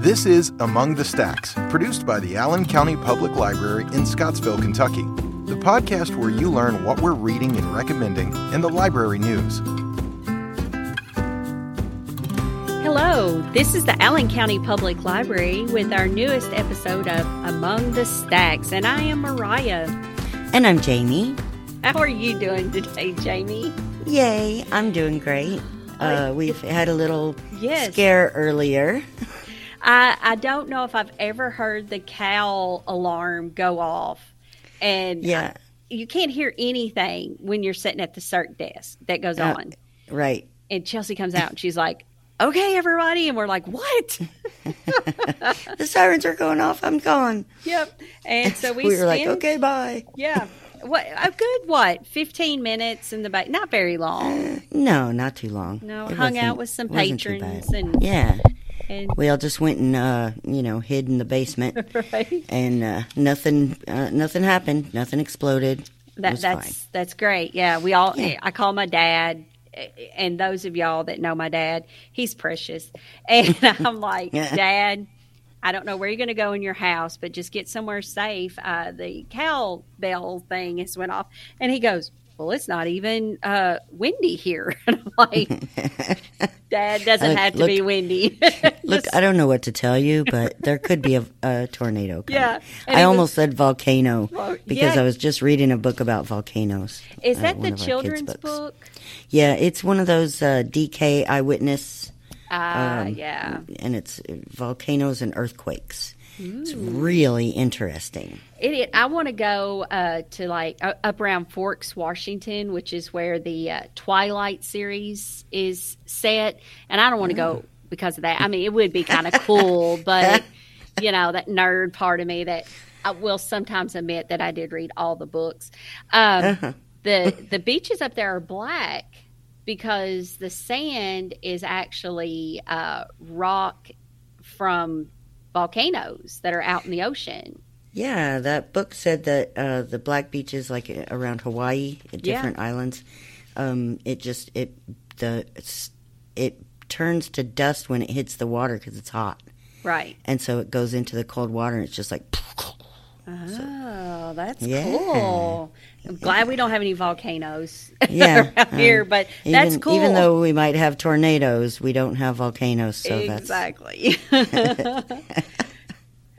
This is Among the Stacks, produced by the Allen County Public Library in Scottsville, Kentucky, the podcast where you learn what we're reading and recommending in the library news. Hello, this is the Allen County Public Library with our newest episode of Among the Stacks, and I am Mariah. And I'm Jamie. How are you doing today, Jamie? Yay, I'm doing great. We've had a little scare earlier. I don't know if I've ever heard the cowl alarm go off. And you can't hear anything when you're sitting at the cert desk that goes on. Right. And Chelsea comes out and she's like, okay, everybody. And we're like, what? The sirens are going off. I'm gone. Yep. And so we were like, okay, bye. Yeah. What a good 15 minutes in the back, not very long. No, not too long. No, hung out with some patrons and we all just went and hid in the basement, right? And nothing happened. Nothing exploded. That's great. Yeah, we all. Yeah. I call my dad, and those of y'all that know my dad, he's precious. And I'm like, Dad, I don't know where you're going to go in your house, but just get somewhere safe. The cowbell thing has went off. And he goes, well, it's not even windy here. And I'm like, Dad, doesn't have to be windy. Look, I don't know what to tell you, but there could be a tornado coming. Yeah. I almost said volcano because I was just reading a book about volcanoes. Is that the children's book? Yeah, it's one of those DK eyewitness. And it's volcanoes and earthquakes. Ooh. It's really interesting. I want to go to up around Forks, Washington, which is where the Twilight series is set. And I don't want to go because of that. I mean, it would be kind of cool, but that nerd part of me that I will sometimes admit that I did read all the books. The beaches up there are black. Because the sand is actually rock from volcanoes that are out in the ocean. Yeah, that book said that the black beaches, like around Hawaii, at different islands, it turns to dust when it hits the water because it's hot. Right. And so it goes into the cold water and it's just like. Oh, that's cool. I'm glad we don't have any volcanoes around here, but that's cool. Even though we might have tornadoes, we don't have volcanoes, so exactly.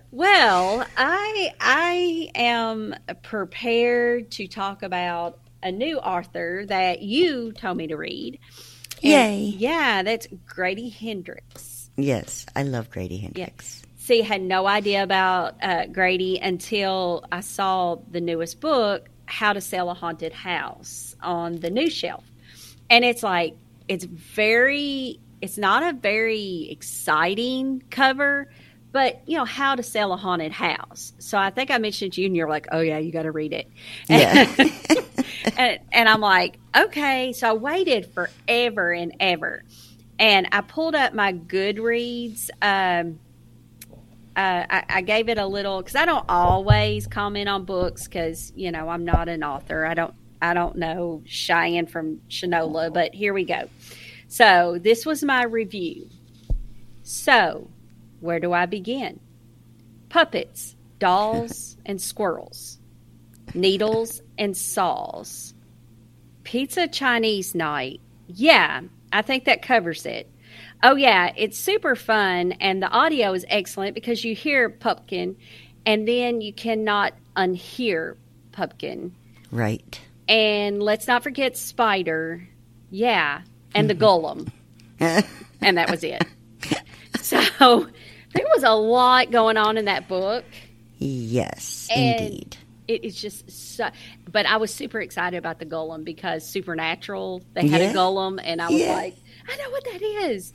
Well, I am prepared to talk about a new author that you told me to read. Yay. Yeah, that's Grady Hendrix. Yes, I love Grady Hendrix. Yes. See, had no idea about Grady until I saw the newest book, How to Sell a Haunted House, on the new shelf. And it's like, it's not a very exciting cover, but, How to Sell a Haunted House. So I think I mentioned it to you and you're like, oh yeah, you got to read it. Yeah. and I'm like, okay. So I waited forever and ever. And I pulled up my Goodreads, I gave it a little, because I don't always comment on books because, I'm not an author. I don't know Cheyenne from Shinola, but here we go. So this was my review. So where do I begin? Puppets, dolls, and squirrels, needles, and saws, pizza Chinese night. Yeah, I think that covers it. Oh, yeah, it's super fun, and the audio is excellent because you hear Pupkin, and then you cannot unhear Pupkin. Right. And let's not forget Spider, and the Golem. And that was it. So there was a lot going on in that book. Yes, and indeed. It's just so, but I was super excited about the Golem because Supernatural, they had a Golem, and I was like, I know what that is.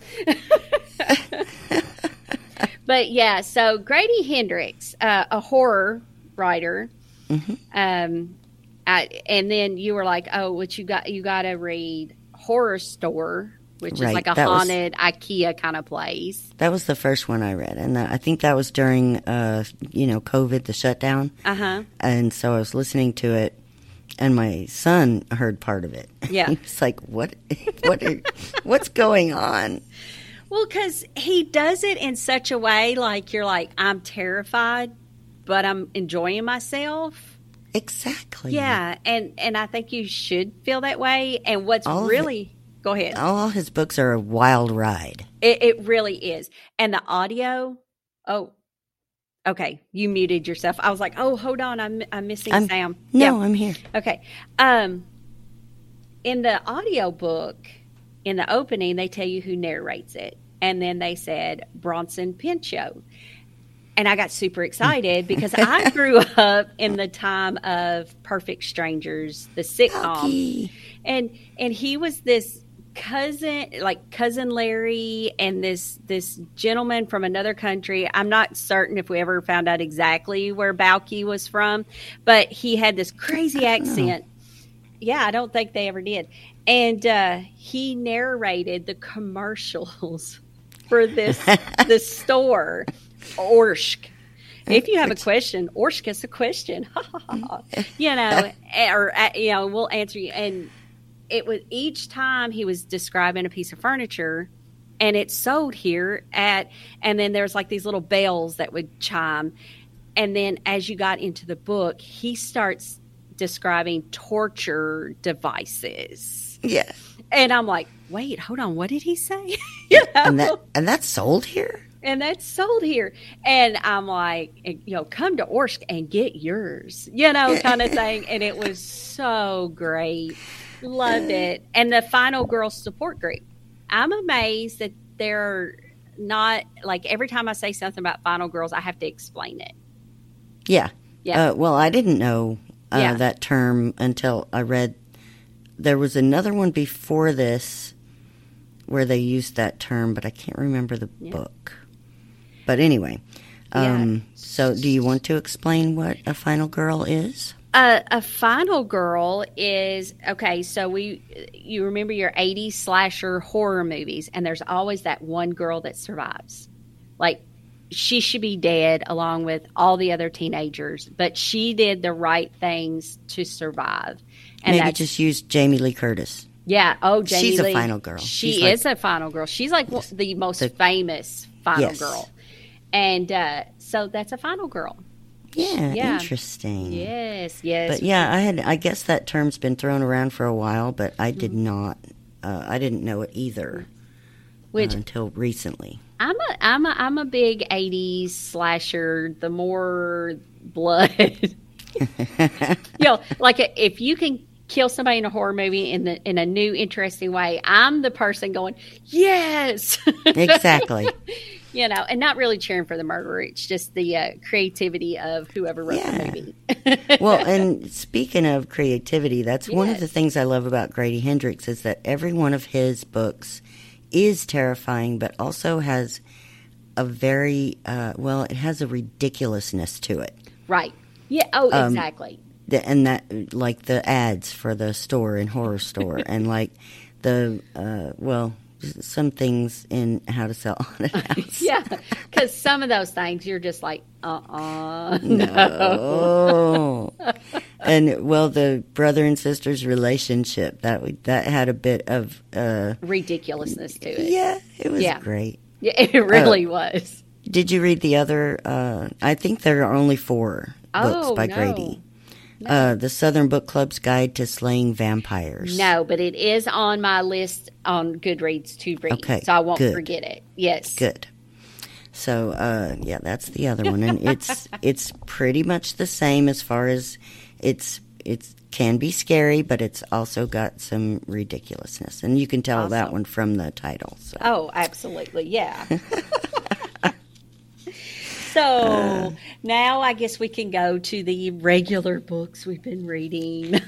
But so Grady Hendrix, a horror writer. Mm-hmm. And then you were like, oh, what you got to read Horrorstor, which is like a haunted IKEA kind of place. That was the first one I read. And I think that was during, COVID, the shutdown. Uh-huh. And so I was listening to it. And my son heard part of it. Yeah. He was like, what's going on? Well, because he does it in such a way, like, you're like, I'm terrified, but I'm enjoying myself. Exactly. Yeah, and I think you should feel that way. And what's go ahead. All his books are a wild ride. It really is. And the audio, okay, you muted yourself. I was like, oh, hold on, I'm missing Sam. No, yeah. I'm here. Okay. In the audio book, in the opening, they tell you who narrates it. And then they said Bronson Pinchot. And I got super excited because I grew up in the time of Perfect Strangers, the sitcom. Pupkin. And he was this cousin, like Cousin Larry, and this gentleman from another country. I'm not certain if we ever found out exactly where Balky was from, but he had this crazy accent. Yeah, I don't think they ever did. And he narrated the commercials for this store, Orsk. If you have a question, Orsk is a question. You know, or you know, we'll answer you. And it was each time he was describing a piece of furniture, and it sold here at, and then there's like these little bells that would chime. And then as you got into the book, he starts describing torture devices. Yeah. And I'm like, wait, hold on, what did he say? You know? And that's sold here? And that's sold here. And I'm like, you know, come to Orsk and get yours, you know, kind of thing. And it was so great. Loved it. And the Final Girl Support Group. I'm amazed that they're not, like, every time I say something about Final Girls, I have to explain it. Yeah. Yeah. Well, I didn't know that term until I read. There was another one before this where they used that term, but I can't remember the book. But anyway, so do you want to explain what a final girl is? A final girl is, okay, so you remember your 80s slasher horror movies, and there's always that one girl that survives. Like, she should be dead along with all the other teenagers, but she did the right things to survive. And maybe just use Jamie Lee Curtis. Yeah, Jamie Lee. She's a final girl. She is a final girl. She's like the most famous final girl. And so that's a final girl. Yeah, interesting. Yes. But yeah, I guess that term's been thrown around for a while, but I did not. I didn't know it either, until recently. I'm a big 80s slasher. The more blood, like if you can kill somebody in a horror movie in a new interesting way, I'm the person going, yes, exactly. You know, and not really cheering for the murderer. It's just the creativity of whoever wrote the movie. Well, and speaking of creativity, that's one of the things I love about Grady Hendrix is that every one of his books is terrifying, but also has a very, it has a ridiculousness to it. Right. Yeah. Oh, exactly. And that, like the ads for the store in Horrorstor and like the, some things in How to Sell a Haunted House. Yeah, because some of those things you're just like, no. And the brother and sister's relationship that had a bit of ridiculousness to it. Yeah, it was great. Yeah, it really was. Did you read the other? I think there are only 4 books by Grady. No. The Southern Book Club's Guide to Slaying Vampires. No, but it is on my list on Goodreads to read, so I won't forget it. Yes. Good. So, that's the other one, and it's pretty much the same as far as it can be scary, but it's also got some ridiculousness, and you can tell that one from the title. So. Oh, absolutely, yeah. So now I guess we can go to the regular books we've been reading.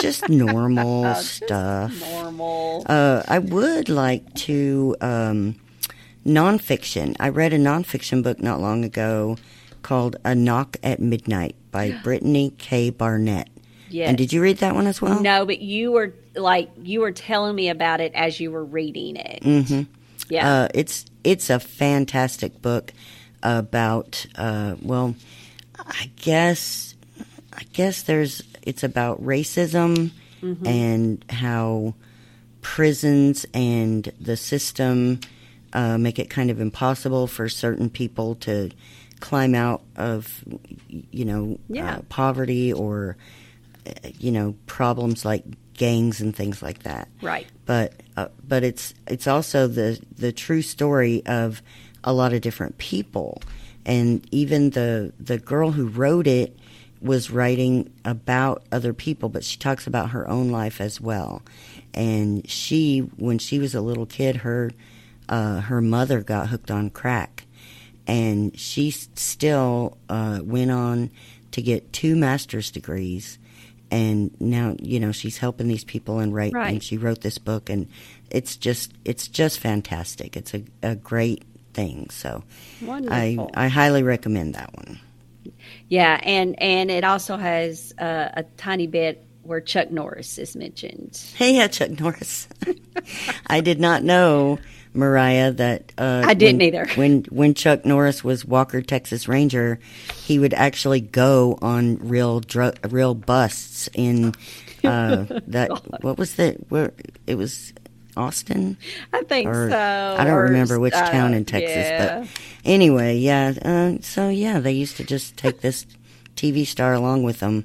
Just normal stuff. Just normal. I would like to nonfiction. I read a nonfiction book not long ago called A Knock at Midnight by Brittany K. Barnett. Yes. And did you read that one as well? No, but you were telling me about it as you were reading it. Mm-hmm. Yeah. It's a fantastic book. About I guess it's about racism and how prisons and the system make it kind of impossible for certain people to climb out of, poverty or, problems like gangs and things like that. Right. But it's also the true story of a lot of different people. And even the girl who wrote it was writing about other people, but she talks about her own life as well. And she, when she was a little kid, her mother got hooked on crack. And she still went on to get 2 master's degrees. And now, she's helping these people and writing. Right. And she wrote this book. And it's just fantastic. It's a great thing. So wonderful. I highly recommend that one. Yeah, and it also has a tiny bit where Chuck Norris is mentioned. Hey, yeah, Chuck Norris. I did not know, Mariah, that I didn't either. When Chuck Norris was Walker Texas Ranger, he would actually go on real busts in that. What was that? Where it was. Austin? I think so. I don't remember which town in Texas. Yeah. But anyway, yeah. So, yeah, they used to just take this TV star along with them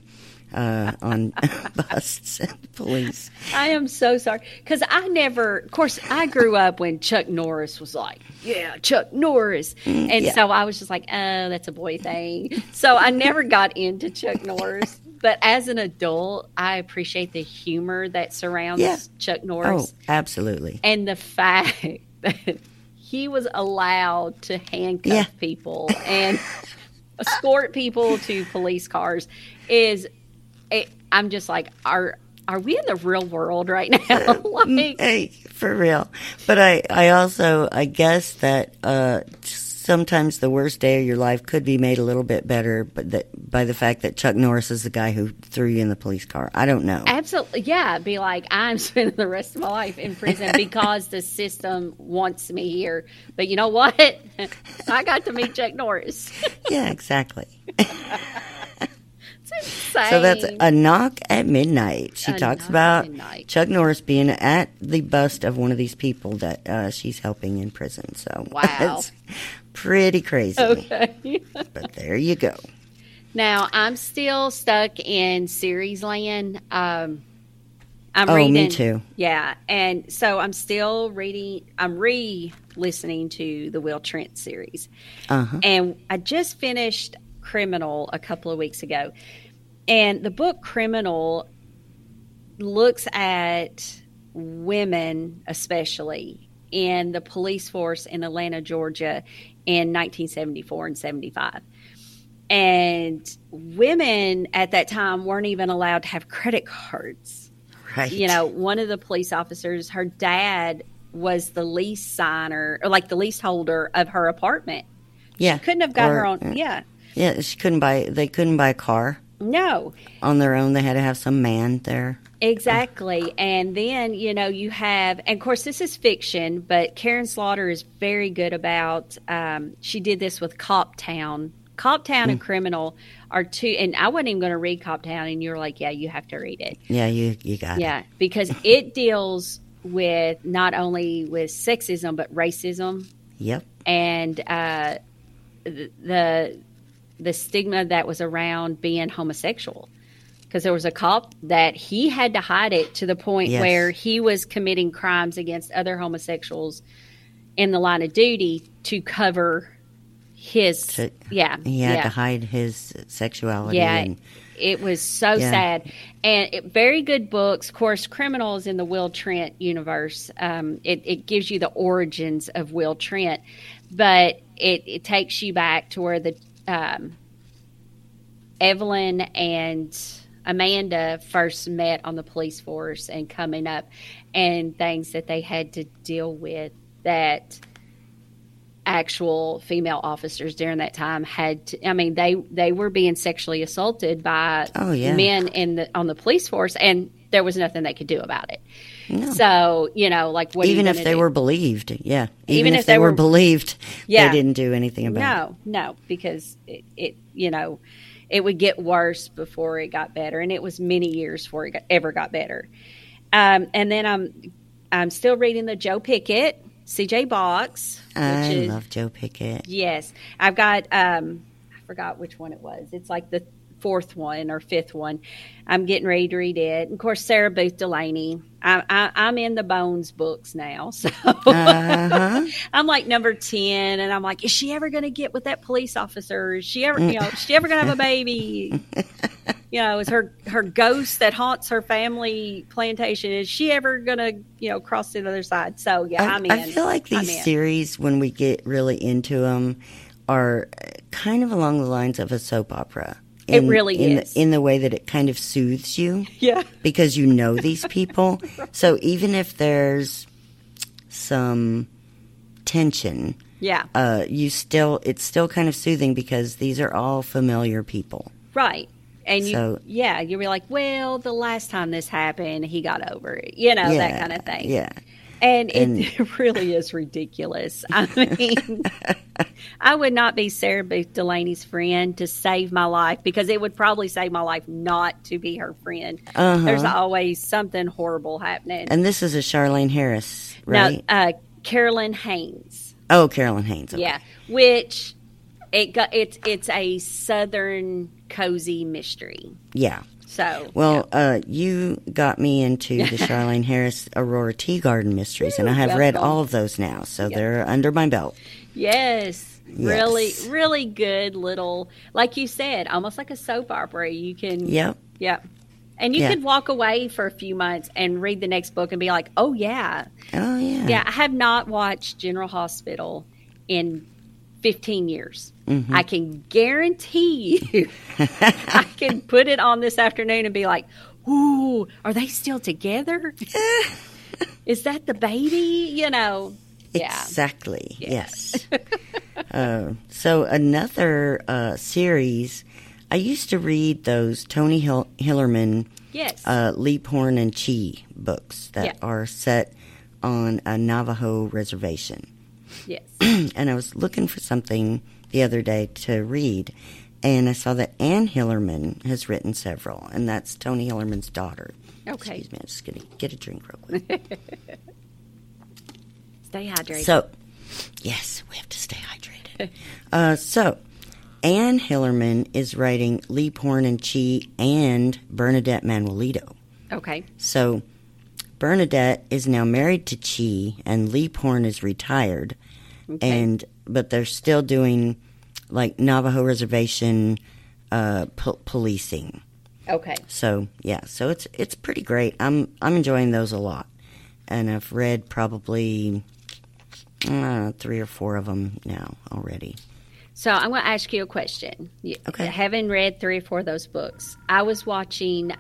on busts and police. I am so sorry. Because I grew up when Chuck Norris was like, yeah, Chuck Norris. And so I was just like, oh, that's a boy thing. So I never got into Chuck Norris. But as an adult, I appreciate the humor that surrounds Chuck Norris. Oh, absolutely. And the fact that he was allowed to handcuff people and escort people to police cars I'm just like, are we in the real world right now? Hey, for real. But I also guess that sometimes the worst day of your life could be made a little bit better by the fact that Chuck Norris is the guy who threw you in the police car. I don't know. Absolutely. Yeah. Be like, I'm spending the rest of my life in prison because the system wants me here. But you know what? I got to meet Chuck Norris. Yeah, exactly. It's insane. So that's A Knock at Midnight. She talks about Chuck Norris being at the bust of one of these people that she's helping in prison. So wow. Pretty crazy. Okay. But there you go. Now, I'm still stuck in series land. I'm reading. Me too. Yeah. And so I'm still reading. I'm re-listening to the Will Trent series. Uh-huh. And I just finished Criminal a couple of weeks ago. And the book Criminal looks at women, especially, in the police force in Atlanta, Georgia, in 1974 and 75. And women at that time weren't even allowed to have credit cards. Right. One of the police officers, her dad was the lease signer, or like the lease holder of her apartment. Yeah. She couldn't have got her own. Yeah. Yeah. They couldn't buy a car. No. On their own. They had to have some man there. Exactly. And then, you have, and of course, this is fiction, but Karin Slaughter is very good about, she did this with Cop Town. Cop Town and Criminal are two, and I wasn't even going to read Cop Town, and you were like, yeah, you have to read it. Yeah, you got it. Yeah, because it deals with not only with sexism, but racism. Yep. And the stigma that was around being homosexual. Because there was a cop that he had to hide it to the point where he was committing crimes against other homosexuals in the line of duty to cover his. He had to hide his sexuality. Yeah, it was so sad. And very good books. Of course, Criminal is in the Will Trent universe. It gives you the origins of Will Trent, but it takes you back to where the Evelyn and Amanda first met on the police force and coming up and things that they had to deal with that actual female officers during that time had to, they were being sexually assaulted by men on the police force, and there was nothing they could do about it. No. So, what even if they were believed, even if they were believed, they didn't do anything about it. No, because it would get worse before it got better, and it was many years before it ever got better. And then I'm still reading the Joe Pickett C.J. Box. I love Joe Pickett. Yes. I've got, I forgot which one it was. It's like the fourth one or fifth one. I'm getting ready to read it. And of course, Sarah Booth Delaney. I'm in the Bones books now. So I'm like number 10. And I'm like, is she ever going to get with that police officer? Is she ever, is she ever going to have a baby? You know, is her ghost that haunts her family plantation, is she ever going to, cross to the other side? So, yeah, I'm in. I feel like these series, when we get really into them, are kind of along the lines of a soap opera. It really is. In the way that it kind of soothes you. Yeah. Because you know these people. So even if there's some tension, it's still kind of soothing because these are all familiar people. Right. And you'll be like, well, the last time this happened, he got over it, that kind of thing. Yeah. And it really is ridiculous. I mean, I would not be Sarah Booth Delaney's friend to save my life, because it would probably save my life not to be her friend. Uh-huh. There's always something horrible happening. And this is a Charlaine Harris, right? No, Carolyn Haines. Oh, Carolyn Haines. Okay. Yeah, which it's a Southern cozy mystery. Yeah. So. Well, you got me into the Charlaine Harris Aurora Teagarden Mysteries, and I have read all of those now, so they're under my belt. Yes. Really, really good little, like you said, almost like a soap opera. You can. Yep. Yep. And you could walk away for a few months and read the next book and be like, oh, yeah. Oh, yeah. Yeah, I have not watched General Hospital in 15 years. Mm-hmm. I can guarantee you I can put it on this afternoon and be like, ooh, are they still together? Is that the baby? Exactly. Yes. So another series, I used to read those Tony Hillerman Leaphorn and Chee books that are set on a Navajo reservation. Yes. And I was looking for something the other day to read, and I saw that Anne Hillerman has written several, and that's Tony Hillerman's daughter. Okay. Excuse me, I'm just going to get a drink real quick. Stay hydrated. So, yes, we have to stay hydrated. So, Anne Hillerman is writing Leaphorn and Chee and Bernadette Manuelito. Okay. So, Bernadette is now married to Chee, and Leaphorn is retired. Okay. But they're still doing, like, Navajo reservation policing. Okay. So, so it's pretty great. I'm enjoying those a lot. And I've read probably 3 or 4 of them now already. So I'm going to ask you a question. Okay. Having read 3 or 4 of those books, I was watching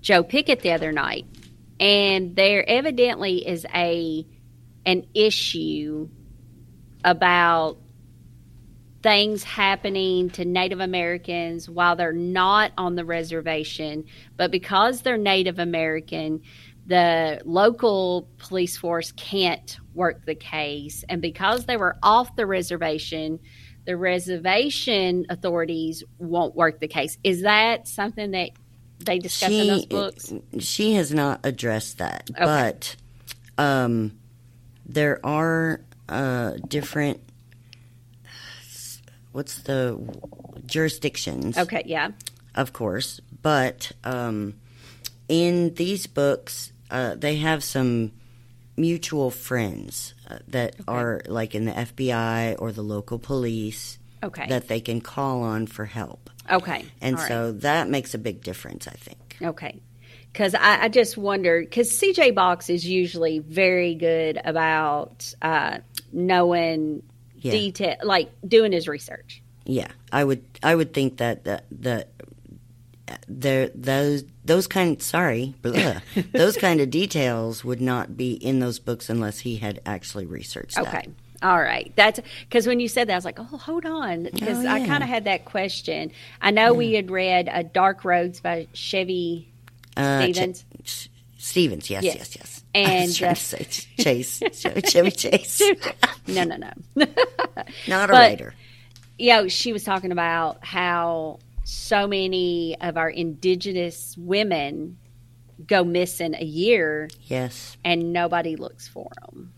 Joe Pickett the other night, and there evidently is an issue about things happening to Native Americans while they're not on the reservation. But because they're Native American, the local police force can't work the case. And because they were off the reservation authorities won't work the case. Is that something that they discuss in those books? She has not addressed that. Okay. But there are different jurisdictions. Okay, yeah. Of course. But in these books, they have some mutual friends that are like in the FBI or the local police that they can call on for help. Okay. And that makes a big difference, I think. Okay. Because I just wondered, because C.J. Box is usually very good about knowing detail, like doing his research. Yeah, I would think that those kind of details would not be in those books unless he had actually researched that. Okay. All right. That's because when you said that, I was like, oh, hold on. Because I kind of had that question. I know we had read Dark Roads by Chevy Stevens. Stevens, yes. And I was trying to say Chase, Chevy Chase. No. Not a writer. Yeah, she was talking about how so many of our indigenous women go missing a year. Yes, and nobody looks for them.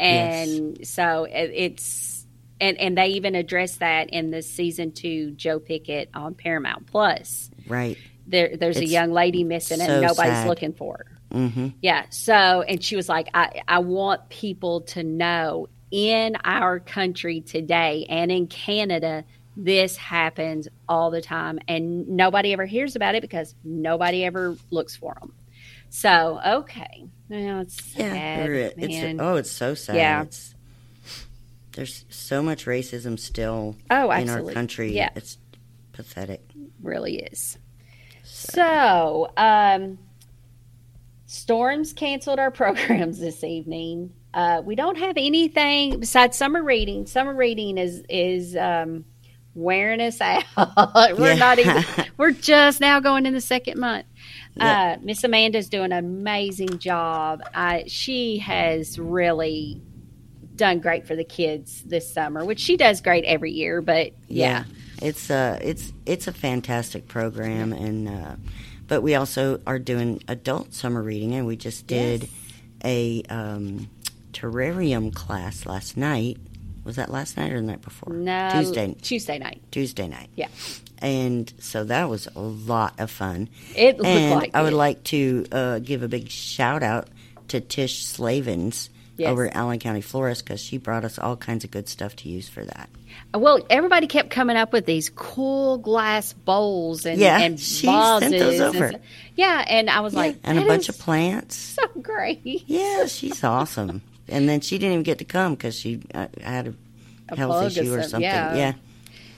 And yes. So it's, and they even address that in the season 2 Joe Pickett on Paramount Plus. Right. There's a young lady missing so and nobody's sad. Looking for her. Mm-hmm. Yeah. So, and she was like, I want people to know in our country today and in Canada, this happens all the time and nobody ever hears about it because nobody ever looks for them. So, okay. Well, it's sad. It's so sad. Yeah. There's so much racism still in our country. Yeah. It's pathetic. Really is. So, storms canceled our programs this evening. We don't have anything besides summer reading. Summer reading is wearing us out. We're just now going in the second month. Yep. Miss Amanda's doing an amazing job. She has really done great for the kids this summer, which she does great every year. But yeah, it's a fantastic program, and but we also are doing adult summer reading, and we just did a terrarium class last night. Was that last night or the night before? No. Tuesday night. Yeah. And so that was a lot of fun. It looked like I would like to give a big shout out to Tish Slavens over at Allen County, Florida, because she brought us all kinds of good stuff to use for that. Well, everybody kept coming up with these cool glass bowls and she vases. Sent those over. And, I was like, and a bunch of plants. So great. Yeah, she's awesome. And then she didn't even get to come because she had a health issue or something. Yeah.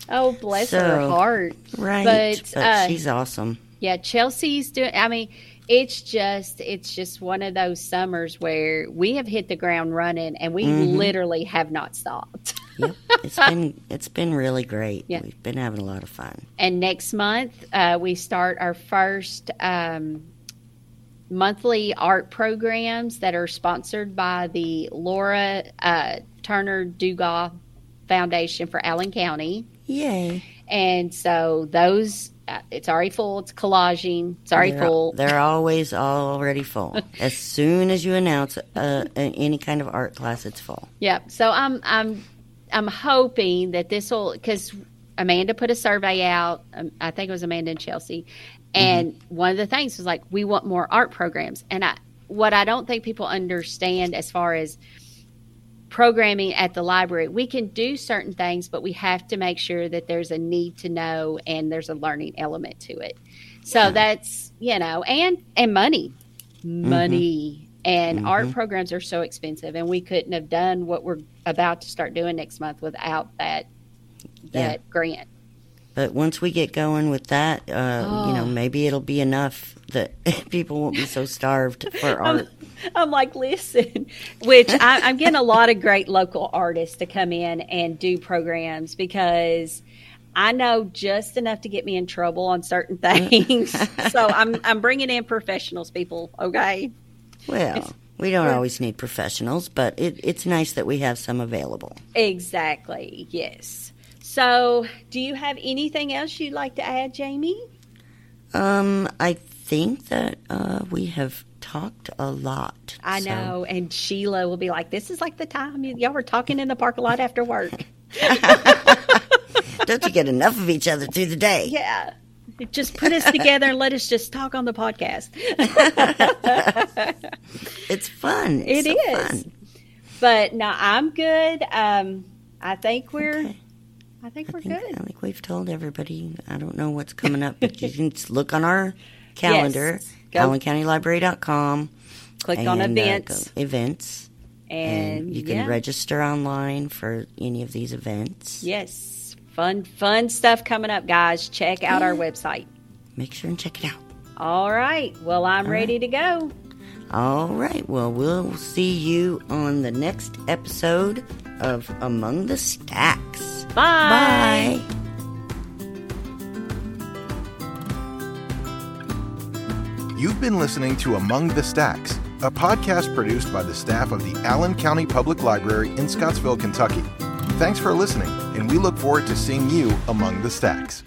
Oh, bless her heart. Right. But she's awesome. Yeah, Chelsea's doing – I mean, it's just one of those summers where we have hit the ground running and we literally have not stopped. Yep. It's been really great. Yeah. We've been having a lot of fun. And next month we start our first monthly art programs that are sponsored by the Laura Turner Dugas Foundation for Allen County. Yay. And so those, it's already full. It's collaging. It's already full. They're always already full. As soon as you announce any kind of art class, it's full. Yep. So I'm hoping that this will, because Amanda put a survey out. I think it was Amanda and Chelsea. And one of the things was like, we want more art programs. And what I don't think people understand as far as programming at the library, we can do certain things, but we have to make sure that there's a need to know and there's a learning element to it. So that's, and money and art programs are so expensive, and we couldn't have done what we're about to start doing next month without that grant. But once we get going with that, maybe it'll be enough that people won't be so starved for art. I'm like, listen, which I'm getting a lot of great local artists to come in and do programs because I know just enough to get me in trouble on certain things. So I'm bringing in professionals, people. Okay. Well, we don't always need professionals, but it's nice that we have some available. Exactly. Yes. So, do you have anything else you'd like to add, Jamie? I think that we have talked a lot. I know, and Sheila will be like, this is like the time y'all were talking in the parking lot after work. Don't you get enough of each other through the day? Yeah. Just put us together and let us just talk on the podcast. It's fun. It is so fun. But, no, I'm good. I think we're... Okay. I think we're good. I think we've told everybody. I don't know what's coming up, but you can just look on our calendar, AllenCountyLibrary.com. Click on events. Events. And you can register online for any of these events. Yes. Fun stuff coming up, guys. Check out our website. Make sure and check it out. All right. Well, I'm ready to go. All right. Well, we'll see you on the next episode of Among the Stacks. Bye. Bye. You've been listening to Among the Stacks, a podcast produced by the staff of the Allen County Public Library in Scottsville, Kentucky. Thanks for listening, and we look forward to seeing you among the stacks.